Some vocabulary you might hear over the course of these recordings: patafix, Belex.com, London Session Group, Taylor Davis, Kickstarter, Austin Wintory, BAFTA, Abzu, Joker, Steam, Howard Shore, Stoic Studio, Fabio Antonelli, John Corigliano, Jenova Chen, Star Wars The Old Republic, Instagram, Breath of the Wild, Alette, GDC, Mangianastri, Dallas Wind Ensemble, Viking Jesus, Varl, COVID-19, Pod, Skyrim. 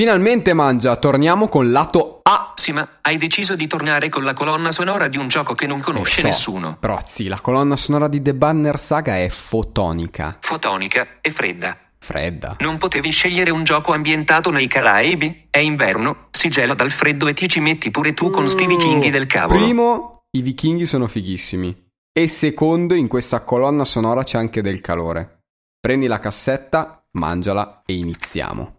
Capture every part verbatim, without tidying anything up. Finalmente Mangia, torniamo con lato A. Sì, ma hai deciso di tornare con la colonna sonora di un gioco che non conosce so, nessuno. Prozzi, la colonna sonora di The Banner Saga è fotonica. Fotonica e fredda. Fredda. Non potevi scegliere un gioco ambientato nei Caraibi? È inverno, si gela dal freddo e ti ci metti pure tu con sti vichinghi del cavolo. Primo, i vichinghi sono fighissimi. E secondo, in questa colonna sonora c'è anche del calore. Prendi la cassetta, mangiala e iniziamo.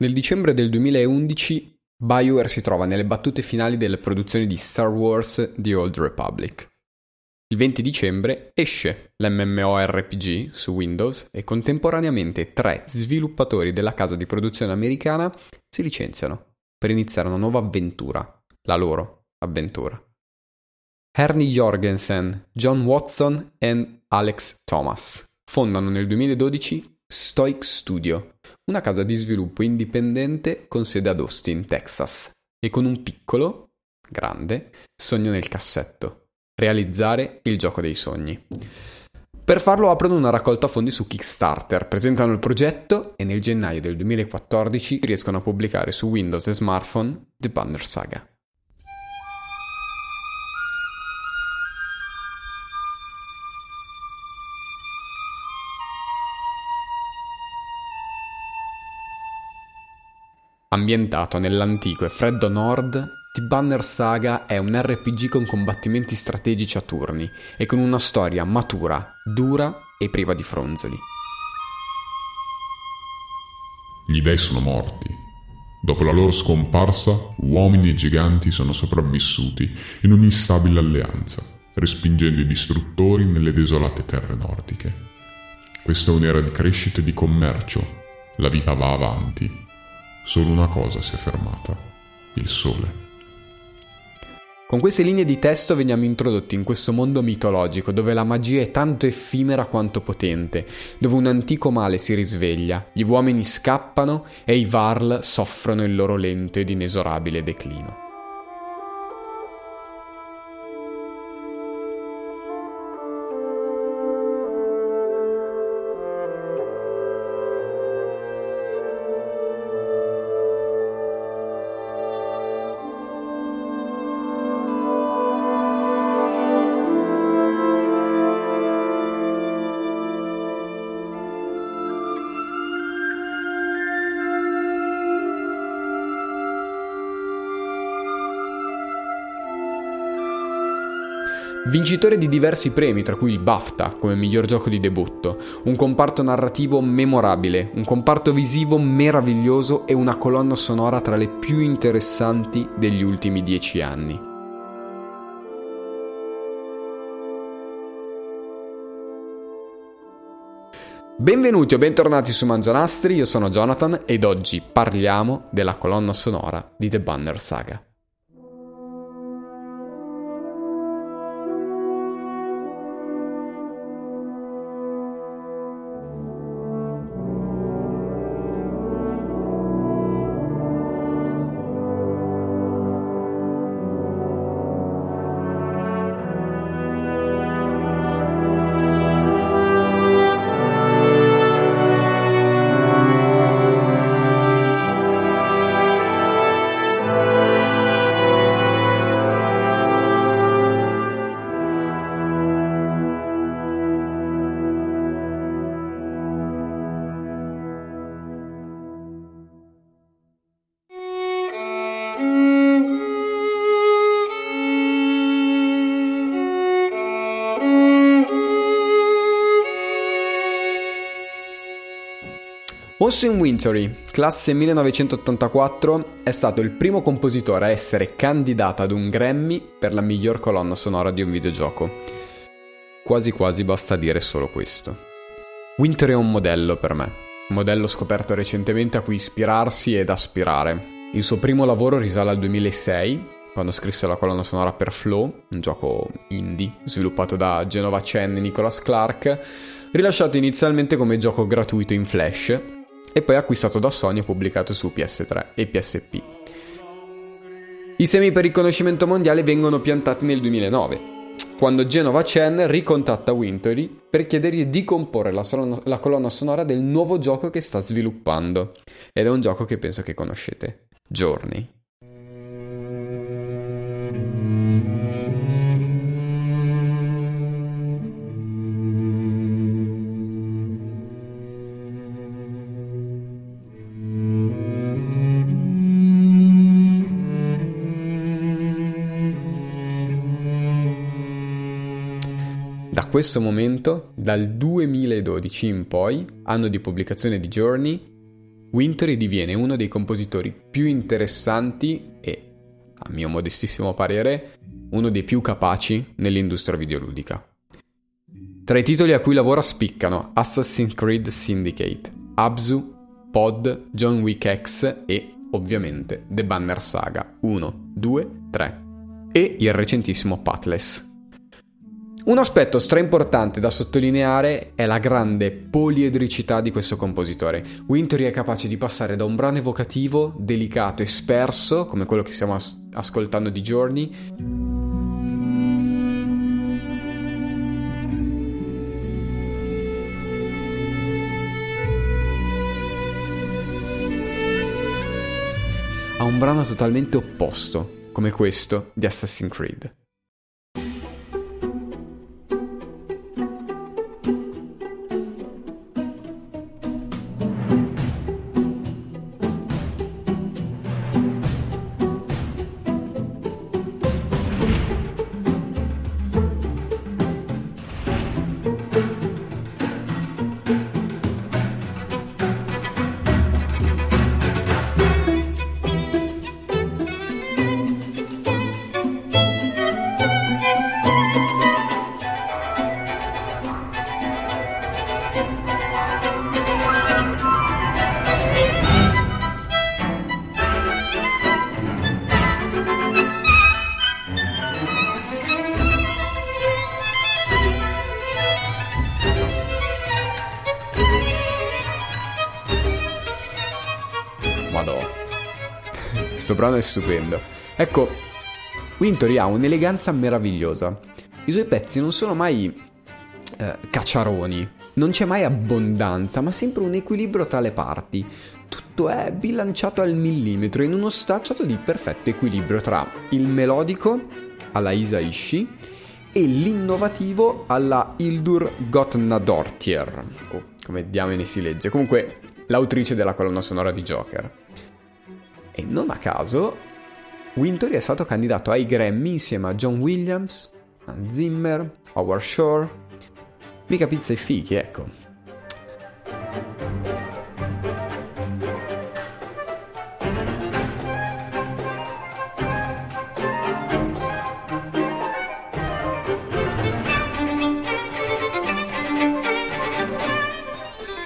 Nel dicembre del duemilaundici Bioware si trova nelle battute finali delle produzioni di Star Wars The Old Republic. Il venti dicembre esce l'emme emme o erre pi gi su Windows e contemporaneamente tre sviluppatori della casa di produzione americana si licenziano per iniziare una nuova avventura, la loro avventura. Ernie Jorgensen, John Watson e Alex Thomas fondano nel duemiladodici Stoic Studio, una casa di sviluppo indipendente con sede ad Austin, Texas, e con un piccolo, grande, sogno nel cassetto: realizzare il gioco dei sogni. Per farlo aprono una raccolta fondi su Kickstarter, presentano il progetto e nel gennaio del duemilaquattordici riescono a pubblicare su Windows e smartphone The Banner Saga. Ambientato nell'antico e freddo nord, The Banner Saga è un erre pi gi con combattimenti strategici a turni e con una storia matura, dura e priva di fronzoli. Gli dei sono morti. Dopo la loro scomparsa, uomini e giganti sono sopravvissuti in un'instabile alleanza, respingendo i distruttori nelle desolate terre nordiche. Questa è un'era di crescita e di commercio. La vita va avanti. Solo una cosa si è fermata: il sole. Con queste linee di testo veniamo introdotti in questo mondo mitologico dove la magia è tanto effimera quanto potente, dove un antico male si risveglia, gli uomini scappano e i Varl soffrono il loro lento ed inesorabile declino. Vincitore di diversi premi, tra cui il BAFTA come miglior gioco di debutto, un comparto narrativo memorabile, un comparto visivo meraviglioso e una colonna sonora tra le più interessanti degli ultimi dieci anni. Benvenuti o bentornati su Mangianastri, io sono Jonathan ed oggi parliamo della colonna sonora di The Banner Saga. Austin Wintory, classe millenovecentottantaquattro, è stato il primo compositore a essere candidato ad un Grammy per la miglior colonna sonora di un videogioco. Quasi quasi basta dire solo questo. Wintory è un modello per me, un modello scoperto recentemente a cui ispirarsi ed aspirare. Il suo primo lavoro risale al duemilasei, quando scrisse la colonna sonora per Flow, un gioco indie sviluppato da Jenova Chen e Nicholas Clark, rilasciato inizialmente come gioco gratuito in Flash, e poi acquistato da Sony e pubblicato su P S tre e P S P. I semi per riconoscimento mondiale vengono piantati nel duemilanove quando Jenova Chen ricontatta Wintory per chiedergli di comporre la, son- la colonna sonora del nuovo gioco che sta sviluppando, ed è un gioco che penso che conoscete, Journey. Da questo momento, dal duemiladodici in poi, anno di pubblicazione di Journey, Wintory diviene uno dei compositori più interessanti e, a mio modestissimo parere, uno dei più capaci nell'industria videoludica. Tra i titoli a cui lavora spiccano Assassin's Creed Syndicate, Abzu, Pod, John Wick X e, ovviamente, The Banner Saga uno, due, tre e il recentissimo Pathless. Un aspetto straimportante da sottolineare è la grande poliedricità di questo compositore. Wintory è capace di passare da un brano evocativo, delicato e sperso, come quello che stiamo as- ascoltando di Journey, a un brano totalmente opposto, come questo di Assassin's Creed. Questo brano è stupendo. Ecco, Wintory ha un'eleganza meravigliosa. I suoi pezzi non sono mai eh, cacciaroni, non c'è mai abbondanza, ma sempre un equilibrio tra le parti. Tutto è bilanciato al millimetro in uno stacciato di perfetto equilibrio tra il melodico alla Isaishi e l'innovativo alla Hildur Guðnadóttir, oh, come diamine si legge, comunque l'autrice della colonna sonora di Joker. E non a caso, Wintory è stato candidato ai Grammy insieme a John Williams, a Zimmer, Howard Shore. Mica pizza e fichi, ecco.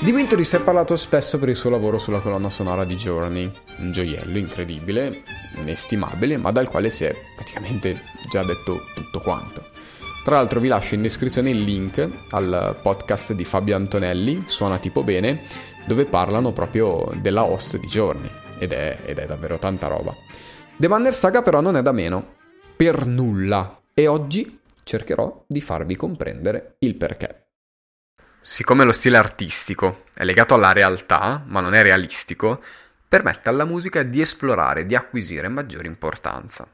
Di Wintory si è parlato spesso per il suo lavoro sulla colonna sonora di Journey, un gioiello incredibile, inestimabile, ma dal quale si è praticamente già detto tutto quanto. Tra l'altro vi lascio in descrizione il link al podcast di Fabio Antonelli, Suona Tipo Bene, dove parlano proprio della host di Journey, ed è, ed è davvero tanta roba. The Banner Saga però non è da meno, per nulla, e oggi cercherò di farvi comprendere il perché. Siccome lo stile artistico è legato alla realtà, ma non è realistico, permette alla musica di esplorare, di acquisire maggiore importanza.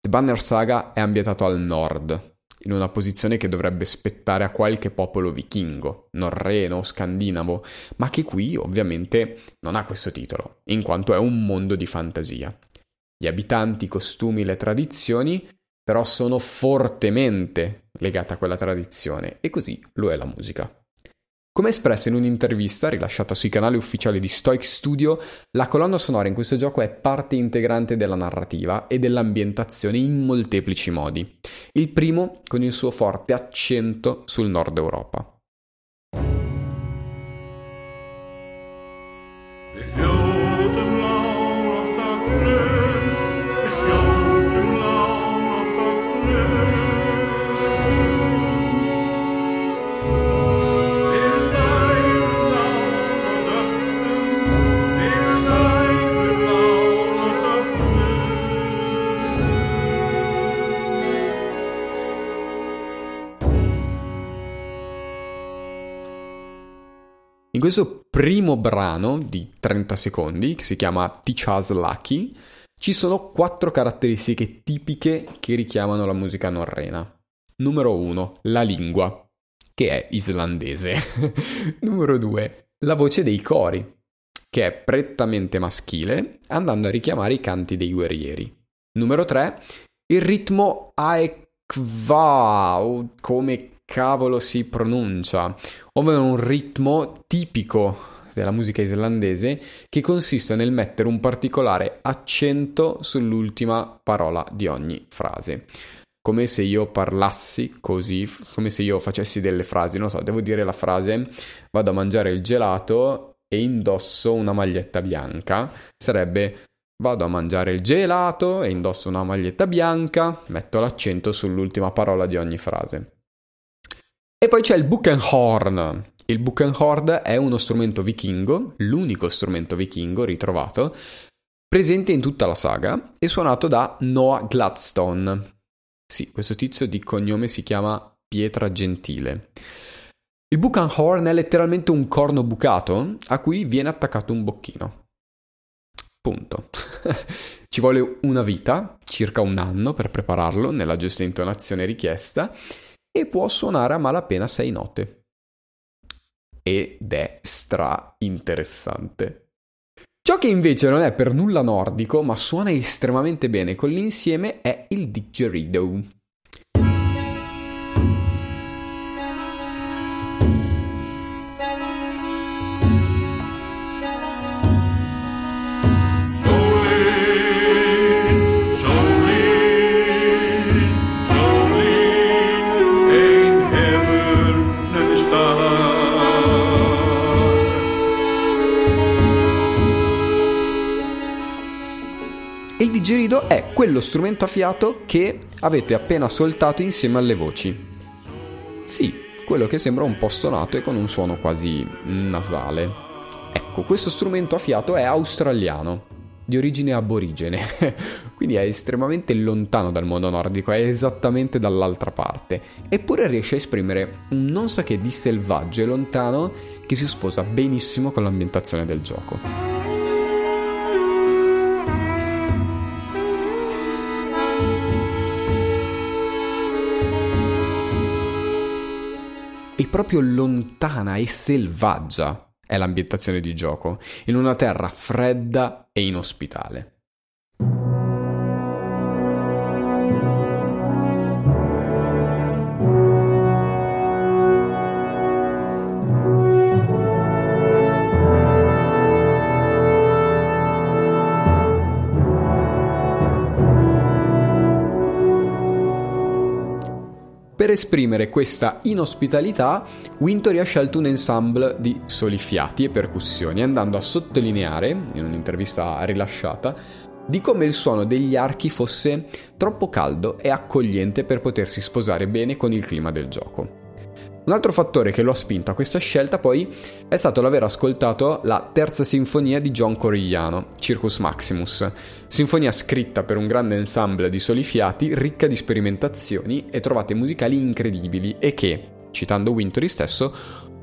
The Banner Saga è ambientato al nord, in una posizione che dovrebbe spettare a qualche popolo vichingo, norreno, scandinavo, ma che qui ovviamente non ha questo titolo, in quanto è un mondo di fantasia. Gli abitanti, i costumi, le tradizioni però sono fortemente legata a quella tradizione, e così lo è la musica. Come espresso in un'intervista rilasciata sui canali ufficiali di Stoic Studio, la colonna sonora in questo gioco è parte integrante della narrativa e dell'ambientazione in molteplici modi. Il primo con il suo forte accento sul nord Europa. In questo primo brano di trenta secondi, che si chiama Teacher's Lucky, ci sono quattro caratteristiche tipiche che richiamano la musica norrena. Numero uno, la lingua, che è islandese. Numero due, la voce dei cori, che è prettamente maschile, andando a richiamare i canti dei guerrieri. Numero tre, il ritmo aekva, o come cavolo si pronuncia, ovvero un ritmo tipico della musica islandese che consiste nel mettere un particolare accento sull'ultima parola di ogni frase. Come se io parlassi così, come se io facessi delle frasi, non so, devo dire la frase vado a mangiare il gelato e indosso una maglietta bianca, sarebbe vado a mangiare il gelato e indosso una maglietta bianca, metto l'accento sull'ultima parola di ogni frase. E poi c'è il Buchenhorn. Il Buchenhorn è uno strumento vichingo, l'unico strumento vichingo ritrovato, presente in tutta la saga e suonato da Noah Gladstone. Sì, questo tizio di cognome si chiama Pietra Gentile. Il Buchenhorn è letteralmente un corno bucato a cui viene attaccato un bocchino. Punto. Ci vuole una vita, circa un anno, per prepararlo nella giusta intonazione richiesta e può suonare a malapena sei note. Ed è stra interessante. Ciò che invece non è per nulla nordico, ma suona estremamente bene con l'insieme, è il didgeridoo. Il digerido è quello strumento a fiato che avete appena ascoltato insieme alle voci. Sì, quello che sembra un po' stonato e con un suono quasi nasale. Ecco, questo strumento a fiato è australiano, di origine aborigene, quindi è estremamente lontano dal mondo nordico, è esattamente dall'altra parte, eppure riesce a esprimere un non so che di selvaggio e lontano che si sposa benissimo con l'ambientazione del gioco. E proprio lontana e selvaggia è l'ambientazione di gioco, in una terra fredda e inospitale. Per esprimere questa inospitalità, Wintory ha scelto un ensemble di soli fiati e percussioni, andando a sottolineare, in un'intervista rilasciata, di come il suono degli archi fosse troppo caldo e accogliente per potersi sposare bene con il clima del gioco. Un altro fattore che lo ha spinto a questa scelta, poi, è stato l'aver ascoltato la terza sinfonia di John Corigliano, Circus Maximus, sinfonia scritta per un grande ensemble di soli fiati, ricca di sperimentazioni e trovate musicali incredibili e che, citando Wintory stesso,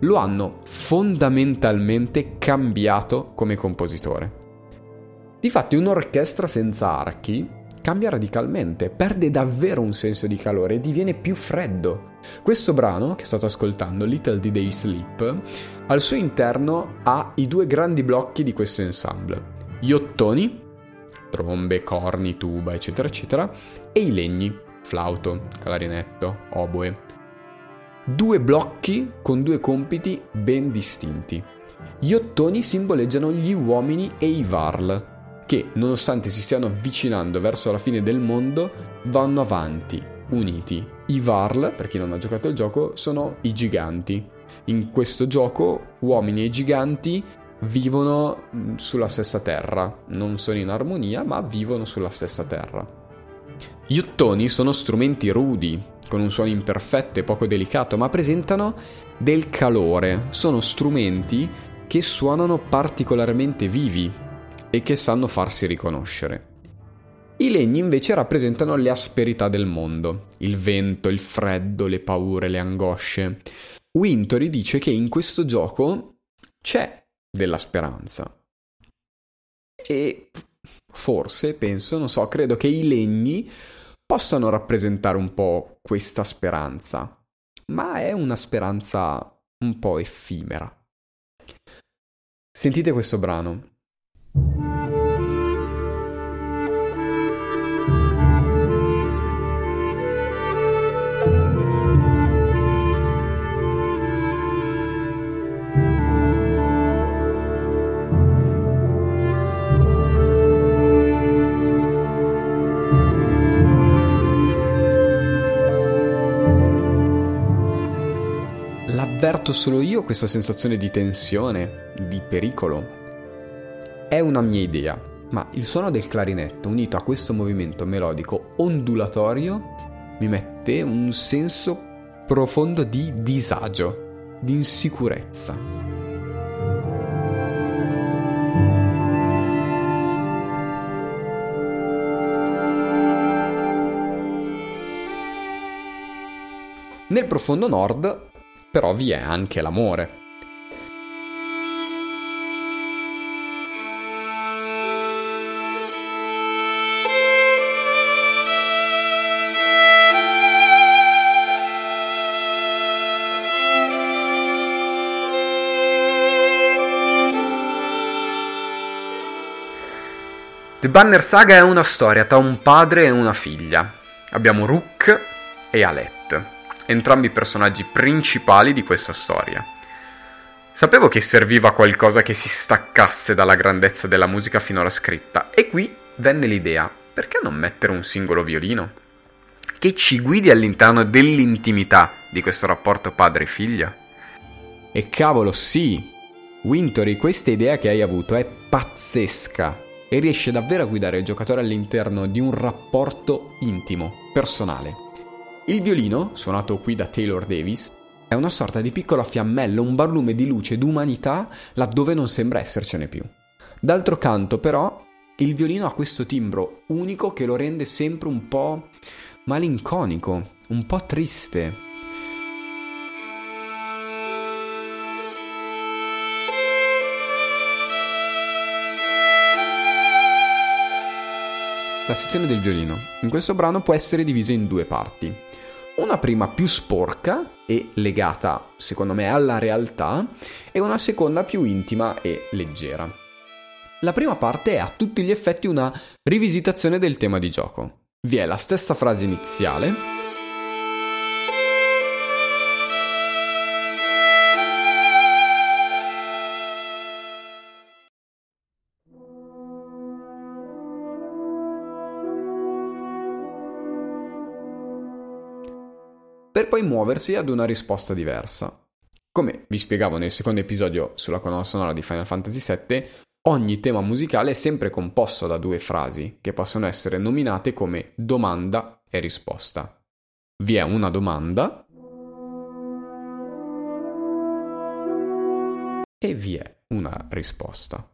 lo hanno fondamentalmente cambiato come compositore. Difatti, un'orchestra senza archi cambia radicalmente, perde davvero un senso di calore e diviene più freddo. Questo brano, che state ascoltando, Little Did They Sleep, al suo interno ha i due grandi blocchi di questo ensemble, gli ottoni, trombe, corni, tuba, eccetera, eccetera, e i legni, flauto, clarinetto, oboe. Due blocchi con due compiti ben distinti. Gli ottoni simboleggiano gli uomini e i varl, che, nonostante si stiano avvicinando verso la fine del mondo, vanno avanti, uniti. I varl, per chi non ha giocato il gioco, sono i giganti. In questo gioco, uomini e giganti vivono sulla stessa terra. Non sono in armonia, ma vivono sulla stessa terra. Gli ottoni sono strumenti rudi, con un suono imperfetto e poco delicato, ma presentano del calore. Sono strumenti che suonano particolarmente vivi e che sanno farsi riconoscere. I legni invece rappresentano le asperità del mondo, il vento, il freddo, le paure, le angosce. Wintory dice che in questo gioco c'è della speranza. E forse, penso, non so, credo che i legni possano rappresentare un po' questa speranza, ma è una speranza un po' effimera. Sentite questo brano. Avverto solo io questa sensazione di tensione, di pericolo? È una mia idea, ma il suono del clarinetto unito a questo movimento melodico ondulatorio mi mette un senso profondo di disagio, di insicurezza. Nel profondo nord però vi è anche l'amore. The Banner Saga è una storia tra un padre e una figlia. Abbiamo Rook e Alette, entrambi i personaggi principali di questa storia. Sapevo che serviva qualcosa che si staccasse dalla grandezza della musica finora scritta, e qui venne l'idea: perché non mettere un singolo violino che ci guidi all'interno dell'intimità di questo rapporto padre-figlia? E cavolo sì! Wintory, questa idea che hai avuto è pazzesca e riesce davvero a guidare il giocatore all'interno di un rapporto intimo, personale. Il violino, suonato qui da Taylor Davis, è una sorta di piccola fiammella, un barlume di luce ed umanità laddove non sembra essercene più. D'altro canto, però, il violino ha questo timbro unico che lo rende sempre un po' malinconico, un po' triste. La sezione del violino in questo brano può essere divisa in due parti. Una prima più sporca e legata, secondo me, alla realtà, e una seconda più intima e leggera. La prima parte è a tutti gli effetti una rivisitazione del tema di gioco. Vi è la stessa frase iniziale, per poi muoversi ad una risposta diversa. Come vi spiegavo nel secondo episodio sulla colonna sonora di Final Fantasy sette, ogni tema musicale è sempre composto da due frasi che possono essere nominate come domanda e risposta. Vi è una domanda e vi è una risposta.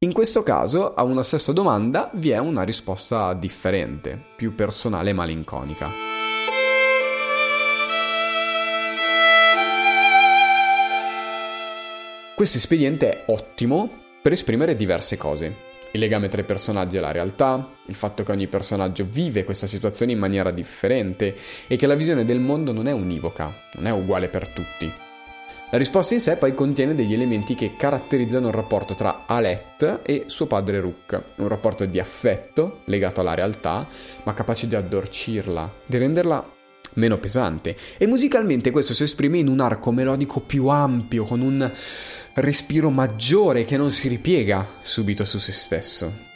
In questo caso, a una stessa domanda vi è una risposta differente, più personale e malinconica. Questo espediente è ottimo per esprimere diverse cose: il legame tra i personaggi e la realtà, il fatto che ogni personaggio vive questa situazione in maniera differente e che la visione del mondo non è univoca, non è uguale per tutti. La risposta in sé poi contiene degli elementi che caratterizzano il rapporto tra Alette e suo padre Rook, un rapporto di affetto legato alla realtà, ma capace di addolcirla, di renderla meno pesante. E musicalmente questo si esprime in un arco melodico più ampio, con un respiro maggiore che non si ripiega subito su se stesso.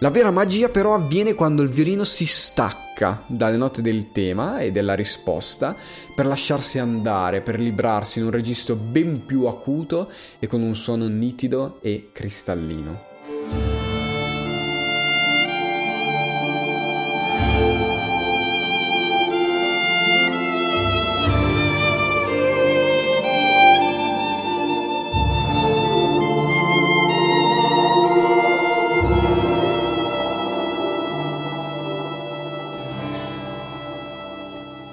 La vera magia però avviene quando il violino si stacca dalle note del tema e della risposta per lasciarsi andare, per librarsi in un registro ben più acuto e con un suono nitido e cristallino.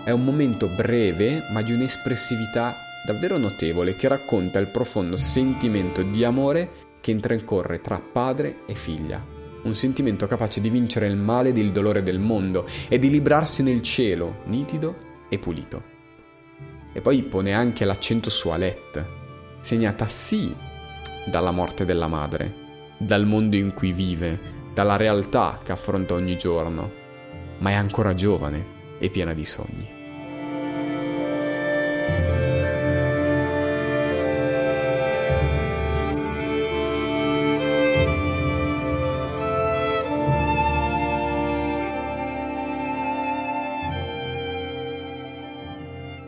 È è un momento breve ma di un'espressività davvero notevole che racconta il profondo sentimento di amore che intercorre tra padre e figlia. Un sentimento capace di vincere il male ed il dolore del mondo e di librarsi nel cielo, nitido e pulito. E poi pone anche l'accento su Alette, segnata sì dalla morte della madre, dal mondo in cui vive, dalla realtà che affronta ogni giorno, ma è ancora giovane e piena di sogni.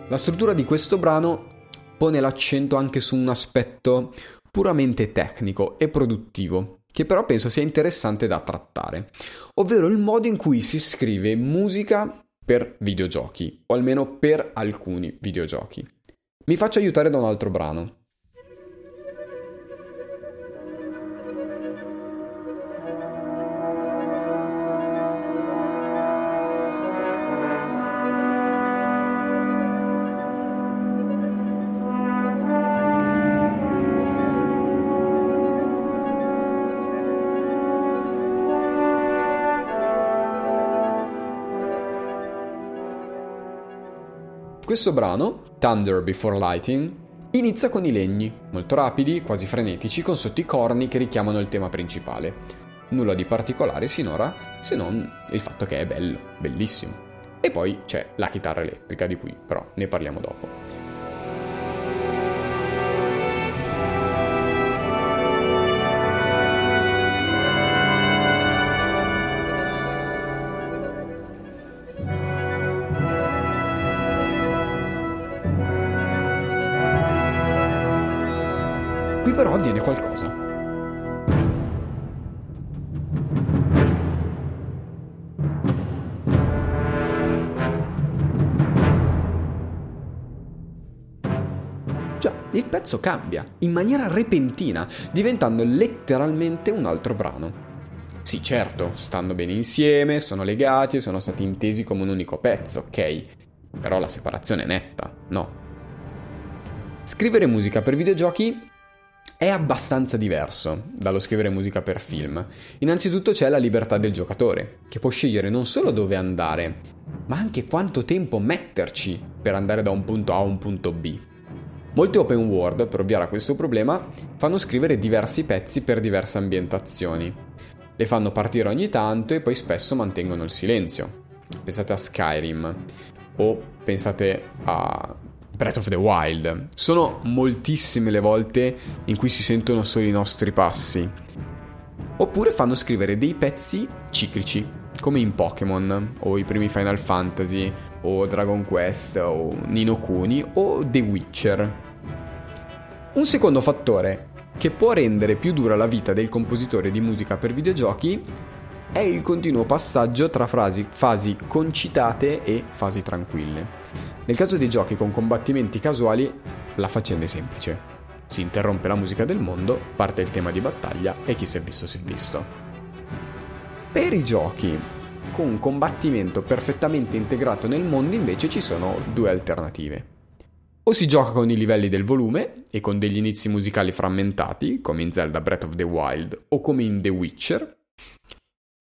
La struttura di questo brano pone l'accento anche su un aspetto puramente tecnico e produttivo, che però penso sia interessante da trattare, ovvero il modo in cui si scrive musica per videogiochi, o almeno per alcuni videogiochi. Mi faccio aiutare da un altro brano. Questo brano, Thunder Before Lightning, inizia con i legni, molto rapidi, quasi frenetici, con sottocorni che richiamano il tema principale. Nulla di particolare sinora, se non il fatto che è bello, bellissimo. E poi c'è la chitarra elettrica, di cui però ne parliamo dopo. Però avviene qualcosa. Già, il pezzo cambia in maniera repentina, diventando letteralmente un altro brano. Sì, certo, stanno bene insieme, sono legati e sono stati intesi come un unico pezzo, ok? Però la separazione è netta, no? Scrivere musica per videogiochi è abbastanza diverso dallo scrivere musica per film. Innanzitutto c'è la libertà del giocatore, che può scegliere non solo dove andare, ma anche quanto tempo metterci per andare da un punto A a un punto B. Molti open world, per ovviare a questo problema, fanno scrivere diversi pezzi per diverse ambientazioni. Le fanno partire ogni tanto e poi spesso mantengono il silenzio. Pensate a Skyrim, o pensate a Breath of the Wild. Sono moltissime le volte in cui si sentono solo i nostri passi. Oppure fanno scrivere dei pezzi ciclici, come in Pokémon, o i primi Final Fantasy, o Dragon Quest, o Ni no Kuni, o The Witcher. Un secondo fattore che può rendere più dura la vita del compositore di musica per videogiochi è il continuo passaggio tra frasi, fasi concitate e fasi tranquille. Nel caso dei giochi con combattimenti casuali, la faccenda è semplice. Si interrompe la musica del mondo, parte il tema di battaglia e chi si è visto si è visto. Per i giochi con un combattimento perfettamente integrato nel mondo, invece, ci sono due alternative. O si gioca con i livelli del volume e con degli inizi musicali frammentati, come in Zelda Breath of the Wild o come in The Witcher,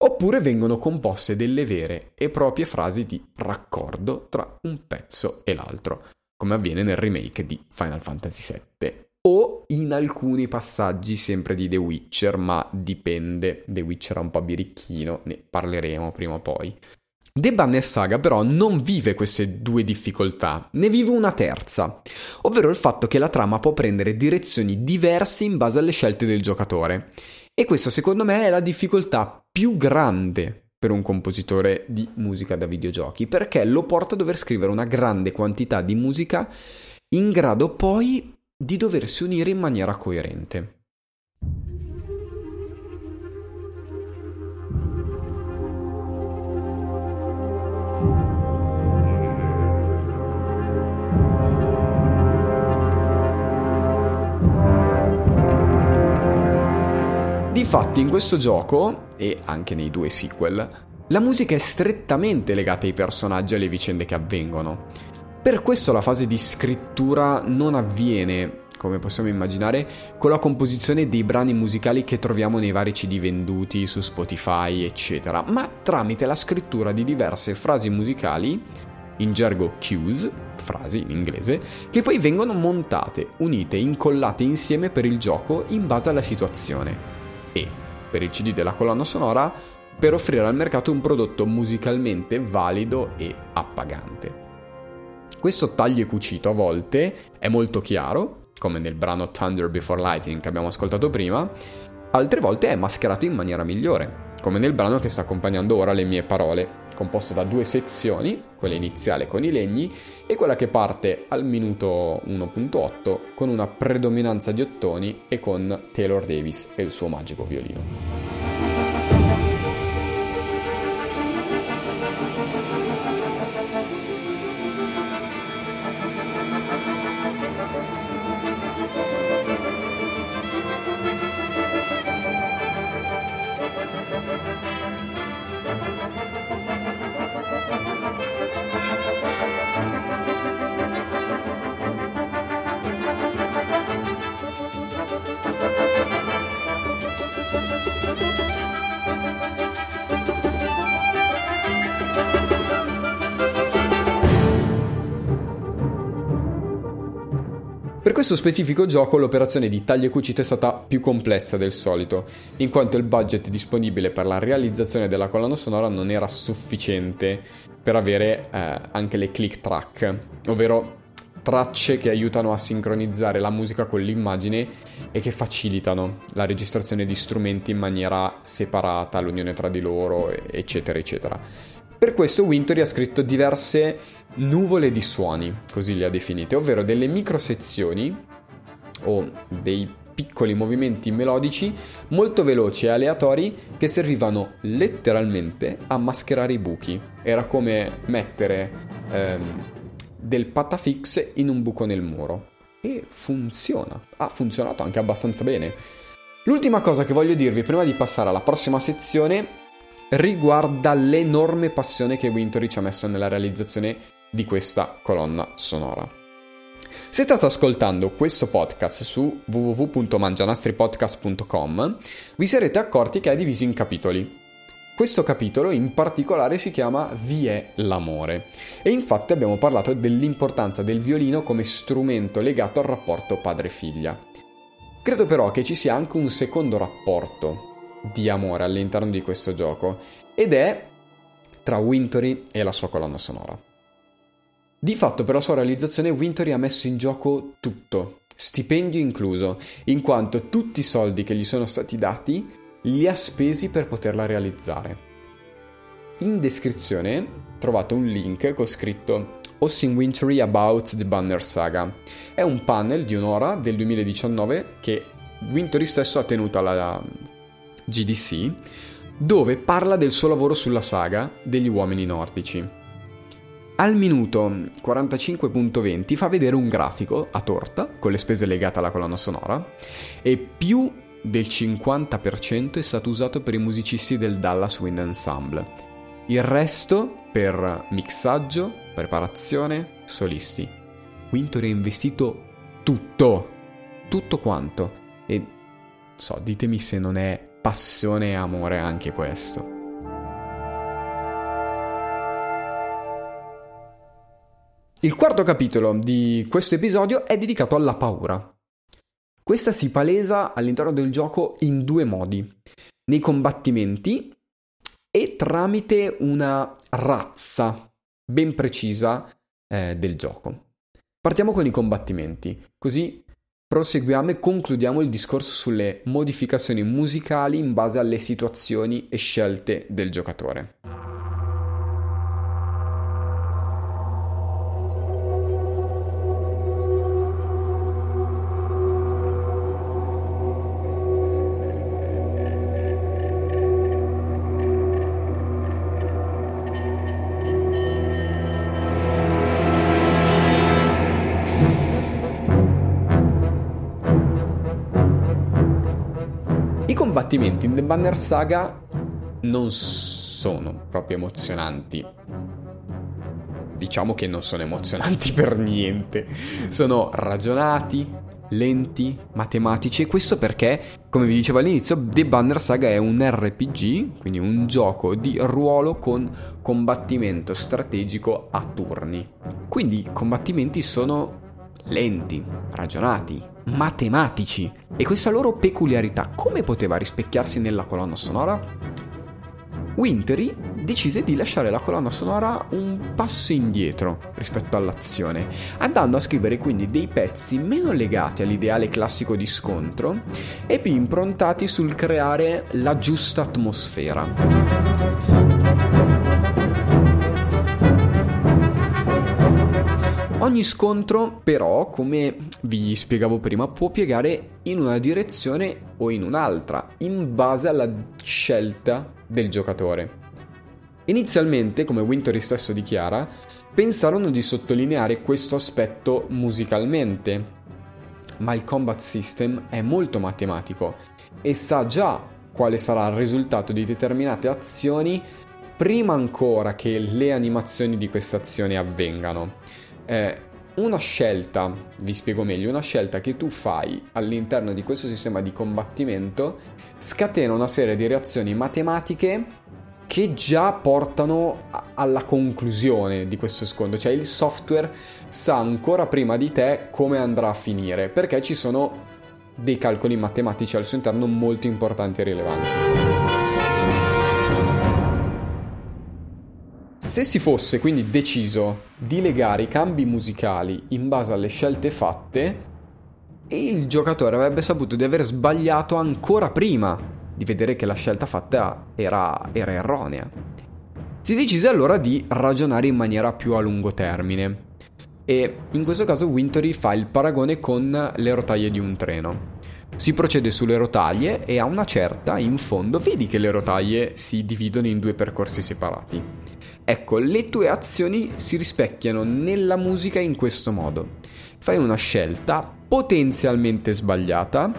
oppure vengono composte delle vere e proprie frasi di raccordo tra un pezzo e l'altro, come avviene nel remake di Final Fantasy sette, o in alcuni passaggi sempre di The Witcher, ma dipende, The Witcher è un po' birichino, ne parleremo prima o poi. The Banner Saga però non vive queste due difficoltà, ne vive una terza, ovvero il fatto che la trama può prendere direzioni diverse in base alle scelte del giocatore. E questa secondo me è la difficoltà più grande per un compositore di musica da videogiochi, perché lo porta a dover scrivere una grande quantità di musica in grado poi di doversi unire in maniera coerente. Infatti in questo gioco, e anche nei due sequel, la musica è strettamente legata ai personaggi e alle vicende che avvengono. Per questo la fase di scrittura non avviene, come possiamo immaginare, con la composizione dei brani musicali che troviamo nei vari C D venduti su Spotify, eccetera, ma tramite la scrittura di diverse frasi musicali, in gergo cues, frasi in inglese, che poi vengono montate, unite, incollate insieme per il gioco in base alla situazione e, per il C D della colonna sonora, per offrire al mercato un prodotto musicalmente valido e appagante. Questo taglio e cucito a volte è molto chiaro, come nel brano Thunder Before Lightning che abbiamo ascoltato prima, altre volte è mascherato in maniera migliore, come nel brano che sta accompagnando ora le mie parole, composto da due sezioni, quella iniziale con i legni e quella che parte al minuto uno virgola otto con una predominanza di ottoni e con Taylor Davis e il suo magico violino. Per questo specifico gioco l'operazione di taglio e cucito è stata più complessa del solito, in quanto il budget disponibile per la realizzazione della colonna sonora non era sufficiente per avere eh, anche le click track, ovvero tracce che aiutano a sincronizzare la musica con l'immagine e che facilitano la registrazione di strumenti in maniera separata, l'unione tra di loro, eccetera, eccetera. Per questo Wintory ha scritto diverse nuvole di suoni, così le ha definite, ovvero delle microsezioni o dei piccoli movimenti melodici molto veloci e aleatori che servivano letteralmente a mascherare i buchi. Era come mettere ehm, del patafix in un buco nel muro. E funziona, ha funzionato anche abbastanza bene. L'ultima cosa che voglio dirvi prima di passare alla prossima sezione riguarda l'enorme passione che Wintory ci ha messo nella realizzazione di questa colonna sonora. Se state ascoltando questo podcast su w w w punto mangianastripodcast punto com, vi sarete accorti che è diviso in capitoli. Questo capitolo in particolare si chiama Vi è l'amore e infatti abbiamo parlato dell'importanza del violino come strumento legato al rapporto padre-figlia. Credo però che ci sia anche un secondo rapporto di amore all'interno di questo gioco ed è tra Wintory e la sua colonna sonora. Di fatto per la sua realizzazione Wintory ha messo in gioco tutto, stipendio incluso, in quanto tutti i soldi che gli sono stati dati li ha spesi per poterla realizzare. In descrizione trovate un link con scritto Austin Wintory About The Banner Saga. È un panel di un'ora del duemiladiciannove che Wintory stesso ha tenuto alla G D C, dove parla del suo lavoro sulla saga degli uomini nordici. Al minuto quarantacinque e venti fa vedere un grafico a torta con le spese legate alla colonna sonora e più del cinquanta per cento è stato usato per i musicisti del Dallas Wind Ensemble. Il resto per mixaggio, preparazione, solisti. Wintory ha investito tutto, tutto quanto e so, ditemi se non è passione e amore anche questo. Il quarto capitolo di questo episodio è dedicato alla paura. Questa si palesa all'interno del gioco in due modi: nei combattimenti e tramite una razza ben precisa eh, del gioco. Partiamo con i combattimenti, così proseguiamo e concludiamo il discorso sulle modificazioni musicali in base alle situazioni e scelte del giocatore. In The Banner Saga non sono proprio emozionanti. Diciamo che non sono emozionanti per niente. Sono ragionati, lenti, matematici. E questo perché, come vi dicevo all'inizio, The Banner Saga è un R P G, quindi un gioco di ruolo con combattimento strategico a turni. Quindi i combattimenti sono lenti, ragionati, matematici. E questa loro peculiarità come poteva rispecchiarsi nella colonna sonora? Wintory decise di lasciare la colonna sonora un passo indietro rispetto all'azione, andando a scrivere quindi dei pezzi meno legati all'ideale classico di scontro e più improntati sul creare la giusta atmosfera. Ogni scontro, però, come vi spiegavo prima, può piegare in una direzione o in un'altra, in base alla scelta del giocatore. Inizialmente, come Wintory stesso dichiara, pensarono di sottolineare questo aspetto musicalmente, ma il combat system è molto matematico e sa già quale sarà il risultato di determinate azioni prima ancora che le animazioni di queste azioni avvengano. Eh, una scelta, vi spiego meglio, una scelta che tu fai all'interno di questo sistema di combattimento scatena una serie di reazioni matematiche che già portano a- alla conclusione di questo scontro, cioè il software sa ancora prima di te come andrà a finire, perché ci sono dei calcoli matematici al suo interno molto importanti e rilevanti. Se si fosse quindi deciso di legare i cambi musicali in base alle scelte fatte, il giocatore avrebbe saputo di aver sbagliato ancora prima di vedere che la scelta fatta era, era erronea. Si decise allora di ragionare in maniera più a lungo termine e in questo caso Wintory fa il paragone con le rotaie di un treno. Si procede sulle rotaie e a una certa, in fondo, vedi che le rotaie si dividono in due percorsi separati. Ecco, le tue azioni si rispecchiano nella musica in questo modo. Fai una scelta potenzialmente sbagliata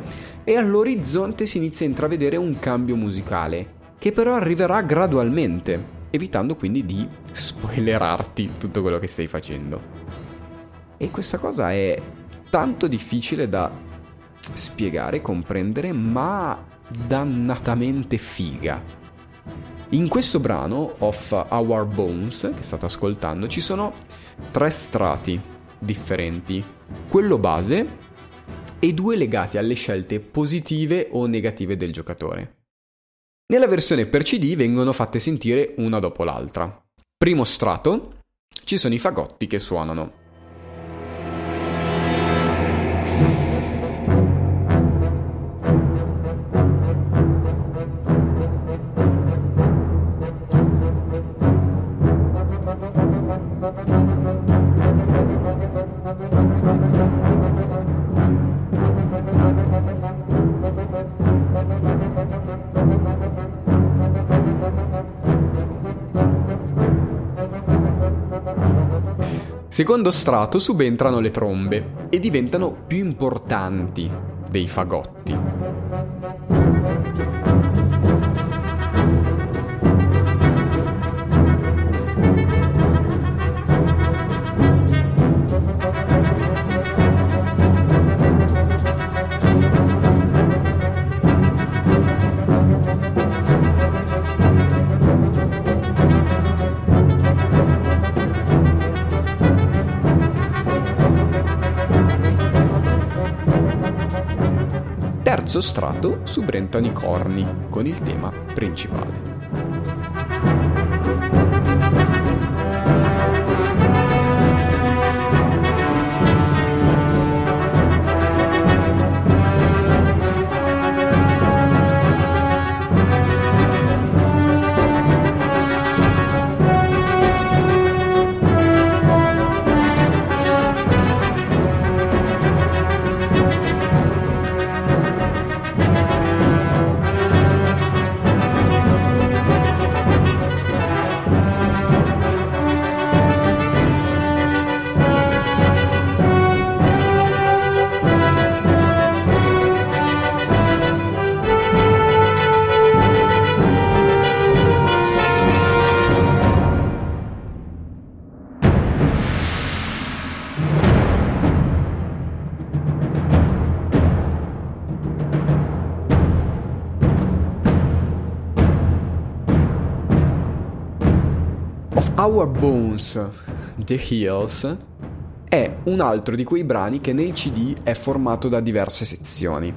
e all'orizzonte si inizia a intravedere un cambio musicale, che però arriverà gradualmente, evitando quindi di spoilerarti tutto quello che stai facendo. E questa cosa è tanto difficile da spiegare, comprendere, ma dannatamente figa. In questo brano, Of Our Bones, che state ascoltando, ci sono tre strati differenti. Quello base e due legati alle scelte positive o negative del giocatore. Nella versione per C D vengono fatte sentire una dopo l'altra. Primo strato, ci sono i fagotti che suonano. Secondo strato subentrano le trombe e diventano più importanti dei fagotti. Terzo strato subentrano i corni con il tema principale. of Our Bones, The Hills, è un altro di quei brani che nel C D è formato da diverse sezioni.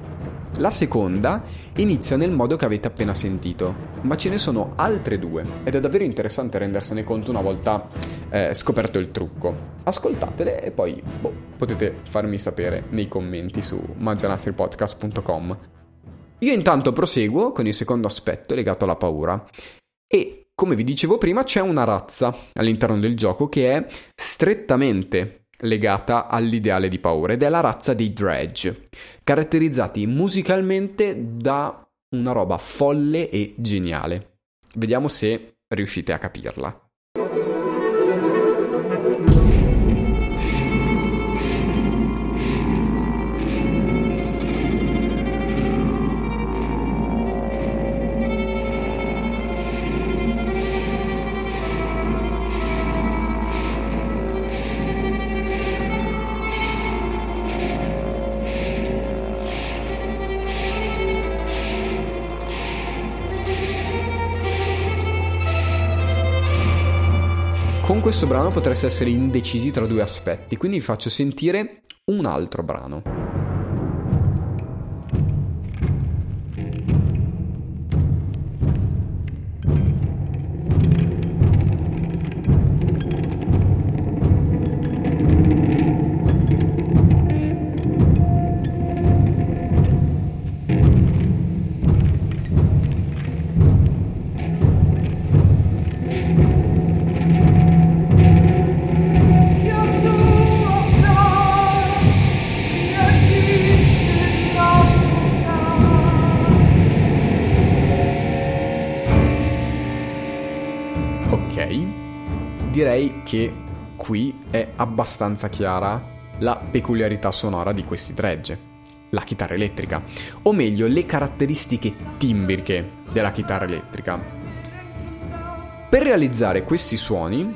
La seconda inizia nel modo che avete appena sentito, ma ce ne sono altre due ed è davvero interessante rendersene conto una volta eh, scoperto il trucco. Ascoltatele e poi boh, potete farmi sapere nei commenti su mangianastripodcast punto com. Io intanto proseguo con il secondo aspetto legato alla paura e, come vi dicevo prima, c'è una razza all'interno del gioco che è strettamente legata all'ideale di paura ed è la razza dei Dredge, caratterizzati musicalmente da una roba folle e geniale. Vediamo se riuscite a capirla. Con questo brano potreste essere indecisi tra due aspetti, quindi vi faccio sentire un altro brano. Direi che qui è abbastanza chiara la peculiarità sonora di questi Dredge, la chitarra elettrica, o meglio le caratteristiche timbriche della chitarra elettrica. Per realizzare questi suoni,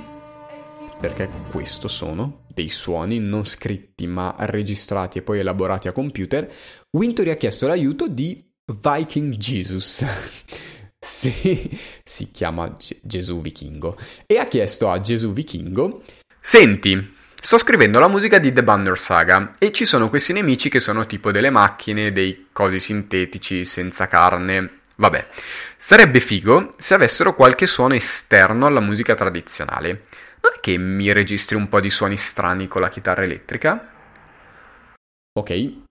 perché questo sono dei suoni non scritti ma registrati e poi elaborati a computer, Wintory ha chiesto l'aiuto di Viking Jesus. Si, si chiama G- Gesù Vichingo e ha chiesto a Gesù Vichingo: senti, sto scrivendo la musica di The Banner Saga e ci sono questi nemici che sono tipo delle macchine, dei cosi sintetici senza carne, vabbè, sarebbe figo se avessero qualche suono esterno alla musica tradizionale, non è che mi registri un po' di suoni strani con la chitarra elettrica? Ok, mh,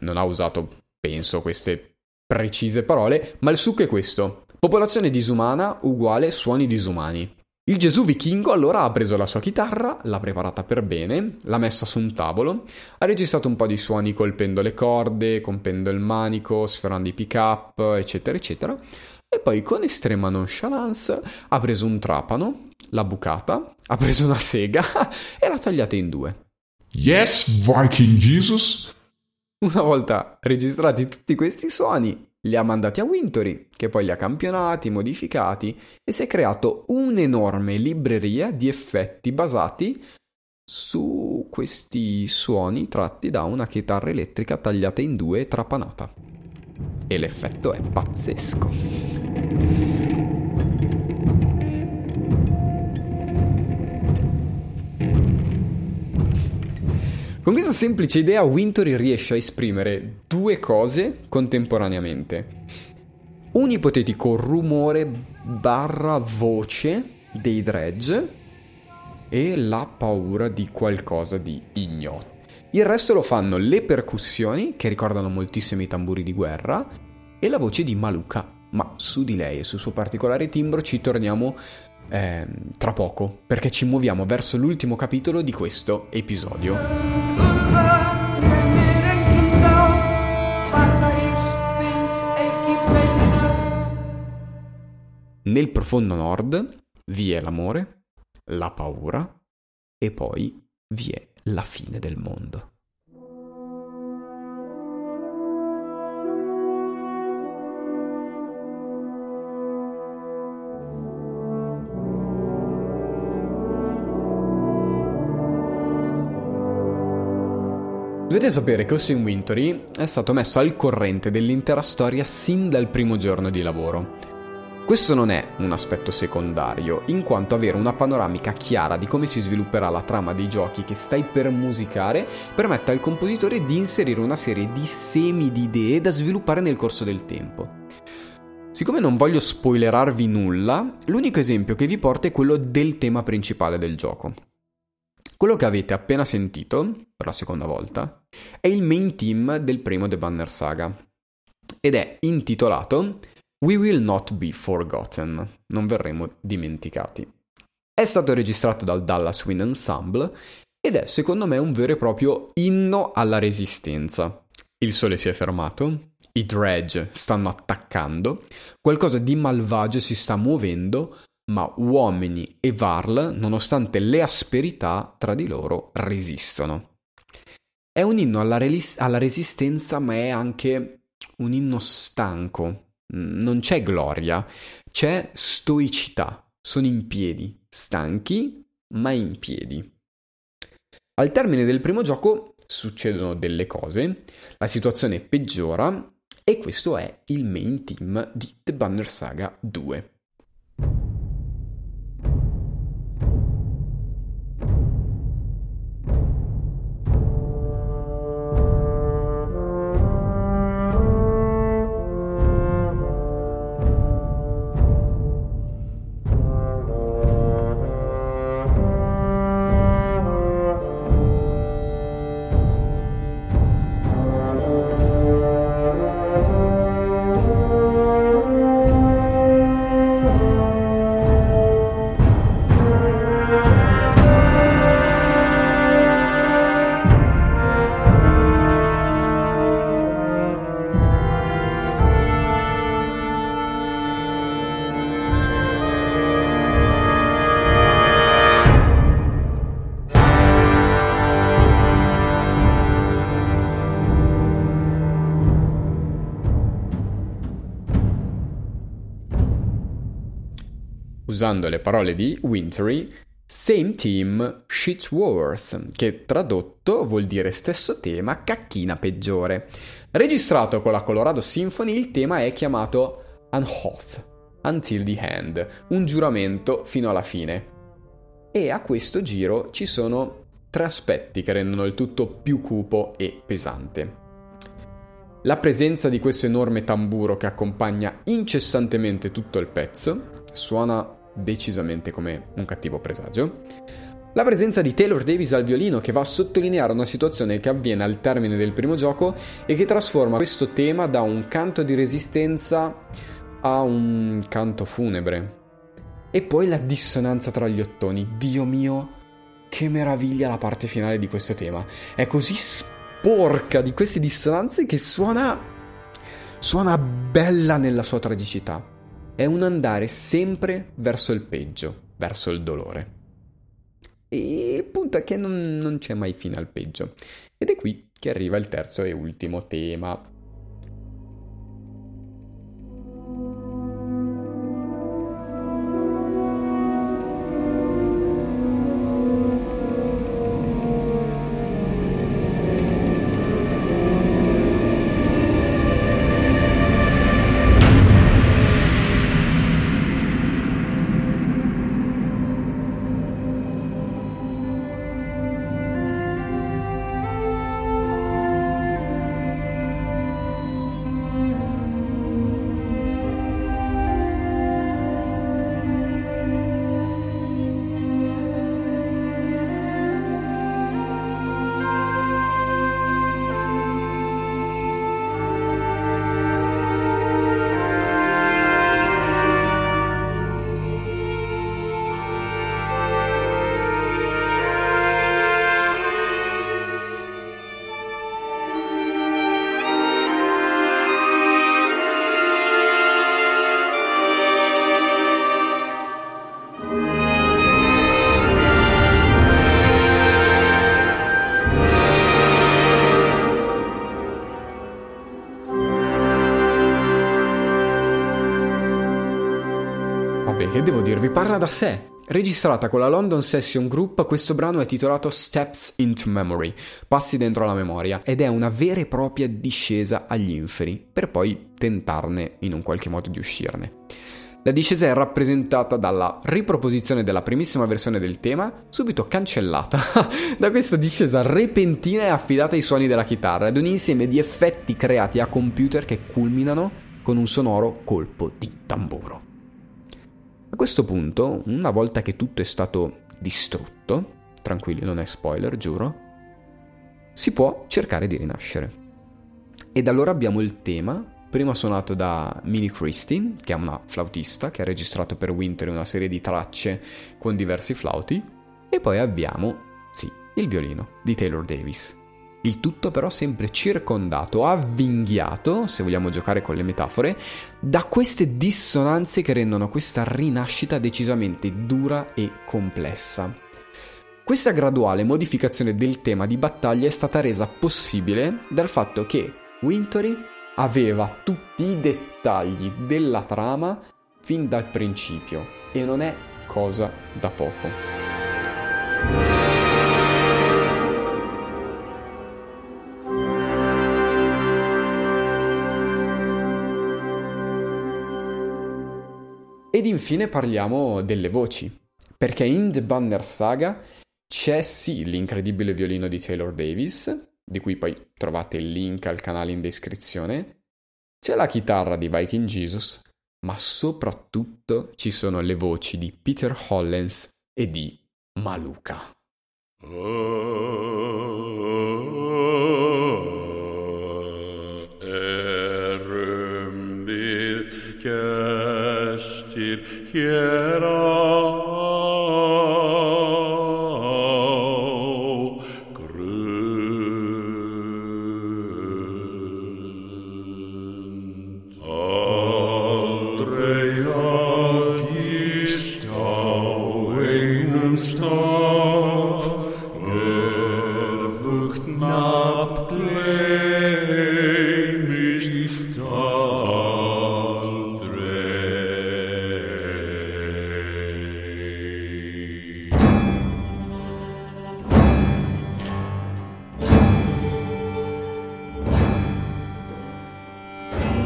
non ha usato, penso, queste precise parole, ma il succo è questo: popolazione disumana uguale suoni disumani. Il Gesù Vichingo allora ha preso la sua chitarra, l'ha preparata per bene, l'ha messa su un tavolo, ha registrato un po' di suoni colpendo le corde, compendo il manico, sferrando i pick up, eccetera eccetera, e poi con estrema nonchalance ha preso un trapano, l'ha bucata, ha preso una sega e l'ha tagliata in due. Yes, Viking Jesus! Una volta registrati tutti questi suoni, li ha mandati a Wintory, che poi li ha campionati, modificati, e si è creato un'enorme libreria di effetti basati su questi suoni tratti da una chitarra elettrica tagliata in due e trapanata. E l'effetto è pazzesco. Con questa semplice idea Wintory riesce a esprimere due cose contemporaneamente: un ipotetico rumore barra voce dei Dredge e la paura di qualcosa di ignoto. Il resto lo fanno le percussioni, che ricordano moltissimo i tamburi di guerra, e la voce di Maluka, ma su di lei e sul suo particolare timbro ci torniamo Eh, tra poco, perché ci muoviamo verso l'ultimo capitolo di questo episodio. Nel profondo nord vi è l'amore, la paura e poi vi è la fine del mondo. Dovete sapere che Austin Wintory è stato messo al corrente dell'intera storia sin dal primo giorno di lavoro. Questo non è un aspetto secondario, in quanto avere una panoramica chiara di come si svilupperà la trama dei giochi che stai per musicare permette al compositore di inserire una serie di semi di idee da sviluppare nel corso del tempo. Siccome non voglio spoilerarvi nulla, l'unico esempio che vi porto è quello del tema principale del gioco. Quello che avete appena sentito, per la seconda volta, è il main theme del primo The Banner Saga ed è intitolato We Will Not Be Forgotten, non verremo dimenticati. È stato registrato dal Dallas Wind Ensemble ed è secondo me un vero e proprio inno alla resistenza. Il sole si è fermato, i Dredge stanno attaccando, qualcosa di malvagio si sta muovendo, ma uomini e Varl, nonostante le asperità tra di loro, resistono. È un inno alla, relis- alla resistenza, ma è anche un inno stanco. Non c'è gloria, c'è stoicità. Sono in piedi, stanchi, ma in piedi. Al termine del primo gioco succedono delle cose, la situazione peggiora e questo è il main theme di The Banner Saga due. Usando le parole di Wintory, same team, shit worse, che tradotto vuol dire stesso tema, cacchina peggiore. Registrato con la Colorado Symphony, il tema è chiamato An Oath, Until the End, un giuramento fino alla fine. E a questo giro ci sono tre aspetti che rendono il tutto più cupo e pesante. La presenza di questo enorme tamburo che accompagna incessantemente tutto il pezzo, suona decisamente come un cattivo presagio. La presenza di Taylor Davis al violino che va a sottolineare una situazione che avviene al termine del primo gioco e che trasforma questo tema da un canto di resistenza a un canto funebre. E poi la dissonanza tra gli ottoni. Dio mio, che meraviglia la parte finale di questo tema. È così sporca di queste dissonanze che suona suona bella nella sua tragicità. È un andare sempre verso il peggio, verso il dolore. E il punto è che non, non c'è mai fine al peggio. Ed è qui che arriva il terzo e ultimo tema. Che devo dirvi, parla da sé. Registrata con la London Session Group, questo brano è titolato Steps into Memory, passi dentro la memoria, ed è una vera e propria discesa agli inferi, per poi tentarne in un qualche modo di uscirne. La discesa è rappresentata dalla riproposizione della primissima versione del tema, subito cancellata, da questa discesa repentina e affidata ai suoni della chitarra ed un insieme di effetti creati a computer che culminano con un sonoro colpo di tamburo. A questo punto, una volta che tutto è stato distrutto, tranquilli, non è spoiler, giuro, si può cercare di rinascere. Ed allora abbiamo il tema, prima suonato da Minnie Christie, che è una flautista che ha registrato per Winter una serie di tracce con diversi flauti, e poi abbiamo, sì, il violino di Taylor Davis. Il tutto però sempre circondato, avvinghiato, se vogliamo giocare con le metafore, da queste dissonanze che rendono questa rinascita decisamente dura e complessa. Questa graduale modificazione del tema di battaglia è stata resa possibile dal fatto che Wintory aveva tutti i dettagli della trama fin dal principio e non è cosa da poco. Ed infine parliamo delle voci, perché in The Banner Saga c'è sì l'incredibile violino di Taylor Davis, di cui poi trovate il link al canale in descrizione, c'è la chitarra di Viking Jesus, ma soprattutto ci sono le voci di Peter Hollens e di Maluka.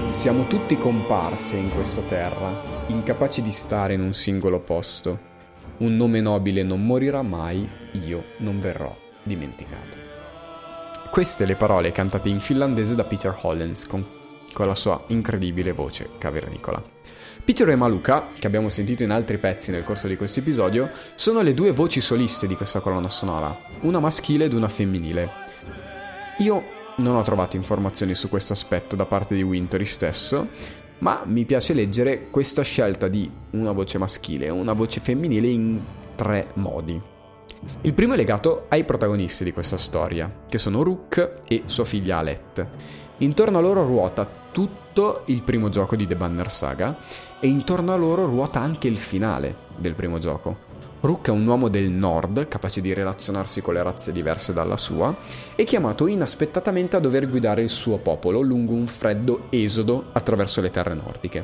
Siamo tutti comparse in questa terra, incapaci di stare in un singolo posto. Un nome nobile non morirà mai, io non verrò dimenticato. Queste le parole cantate in finlandese da Peter Hollens con, con la sua incredibile voce cavernicola. Peter e Maluka, che abbiamo sentito in altri pezzi nel corso di questo episodio, sono le due voci soliste di questa colonna sonora, una maschile ed una femminile. Io non ho trovato informazioni su questo aspetto da parte di Wintory stesso, ma mi piace leggere questa scelta di una voce maschile e una voce femminile in tre modi. Il primo è legato ai protagonisti di questa storia, che sono Rook e sua figlia Alette. Intorno a loro ruota tutto il primo gioco di The Banner Saga e intorno a loro ruota anche il finale del primo gioco. Rook è un uomo del nord, capace di relazionarsi con le razze diverse dalla sua, e chiamato inaspettatamente a dover guidare il suo popolo lungo un freddo esodo attraverso le terre nordiche.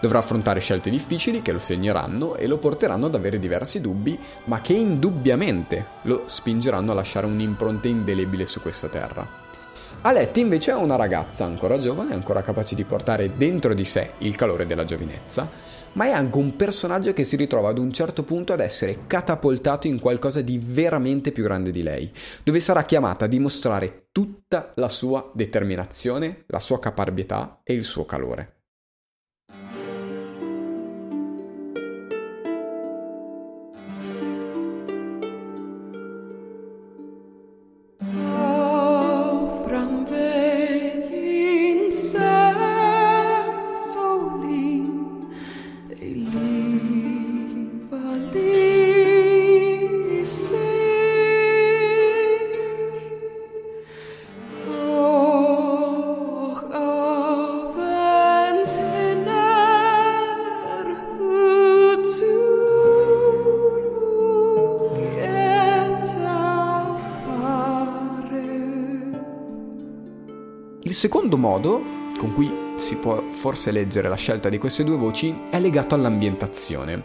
Dovrà affrontare scelte difficili che lo segneranno e lo porteranno ad avere diversi dubbi, ma che indubbiamente lo spingeranno a lasciare un'impronta indelebile su questa terra. Alette invece è una ragazza ancora giovane, ancora capace di portare dentro di sé il calore della giovinezza, ma è anche un personaggio che si ritrova ad un certo punto ad essere catapoltato in qualcosa di veramente più grande di lei, dove sarà chiamata a dimostrare tutta la sua determinazione, la sua caparbietà e il suo calore. Il secondo modo, con cui si può forse leggere la scelta di queste due voci, è legato all'ambientazione.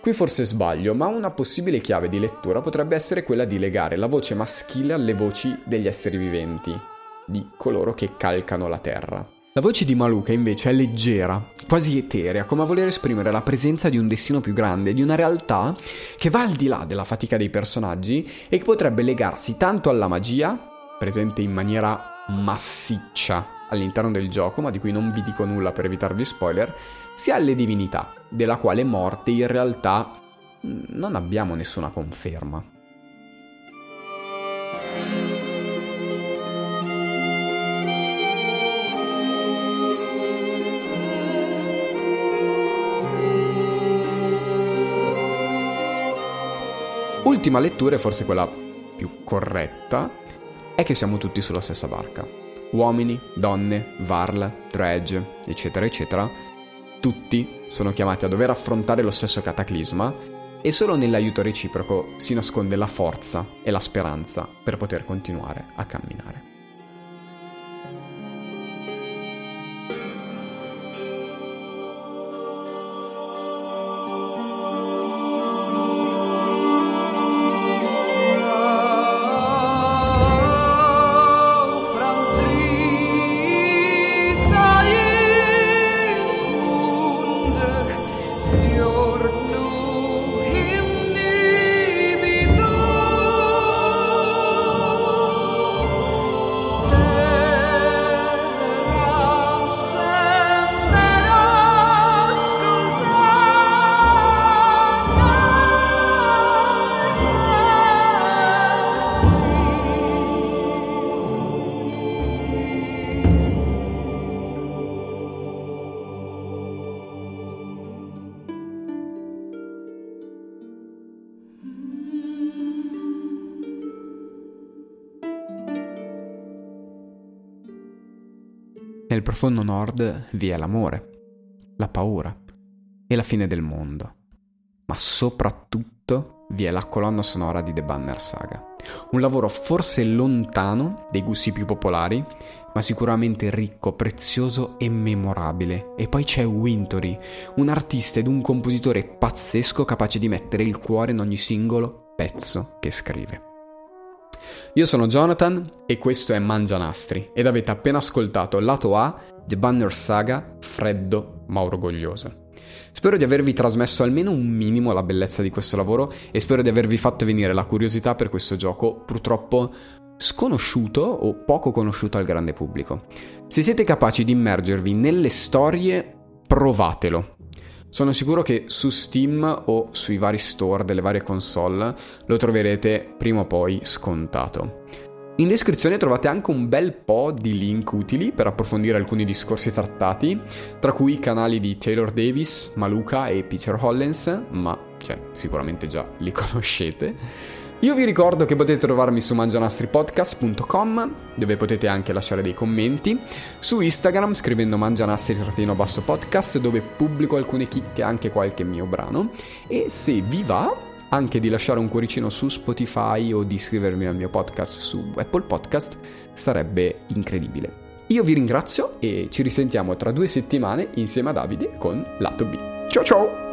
Qui forse sbaglio, ma una possibile chiave di lettura potrebbe essere quella di legare la voce maschile alle voci degli esseri viventi, di coloro che calcano la terra. La voce di Maluka invece è leggera, quasi eterea, come a voler esprimere la presenza di un destino più grande, di una realtà che va al di là della fatica dei personaggi e che potrebbe legarsi tanto alla magia, presente in maniera massiccia all'interno del gioco, ma di cui non vi dico nulla per evitarvi spoiler, sia alle divinità, della quale morte in realtà non abbiamo nessuna conferma. L'ultima lettura, e forse quella più corretta, è che siamo tutti sulla stessa barca. Uomini, donne, varl, dredge, eccetera eccetera, tutti sono chiamati a dover affrontare lo stesso cataclisma e solo nell'aiuto reciproco si nasconde la forza e la speranza per poter continuare a camminare. Nel profondo nord vi è l'amore, la paura e la fine del mondo, ma soprattutto vi è la colonna sonora di The Banner Saga, un lavoro forse lontano dai gusti più popolari, ma sicuramente ricco, prezioso e memorabile. E poi c'è Wintory, un artista ed un compositore pazzesco capace di mettere il cuore in ogni singolo pezzo che scrive. Io sono Jonathan e questo è Mangianastri ed avete appena ascoltato lato A, The Banner Saga, freddo ma orgoglioso. Spero di avervi trasmesso almeno un minimo la bellezza di questo lavoro e spero di avervi fatto venire la curiosità per questo gioco purtroppo sconosciuto o poco conosciuto al grande pubblico. Se siete capaci di immergervi nelle storie, provatelo. Sono sicuro che su Steam o sui vari store delle varie console lo troverete prima o poi scontato. In descrizione trovate anche un bel po' di link utili per approfondire alcuni discorsi trattati, tra cui i canali di Taylor Davis, Maluka e Peter Hollens, ma cioè, sicuramente già li conoscete. Io vi ricordo che potete trovarmi su mangianastripodcast punto com, dove potete anche lasciare dei commenti, su Instagram scrivendo mangianastri-podcast, dove pubblico alcune chicche e anche qualche mio brano, e se vi va anche di lasciare un cuoricino su Spotify o di iscrivervi al mio podcast su Apple Podcast, sarebbe incredibile. Io vi ringrazio e ci risentiamo tra due settimane insieme a Davide con Lato B. Ciao ciao!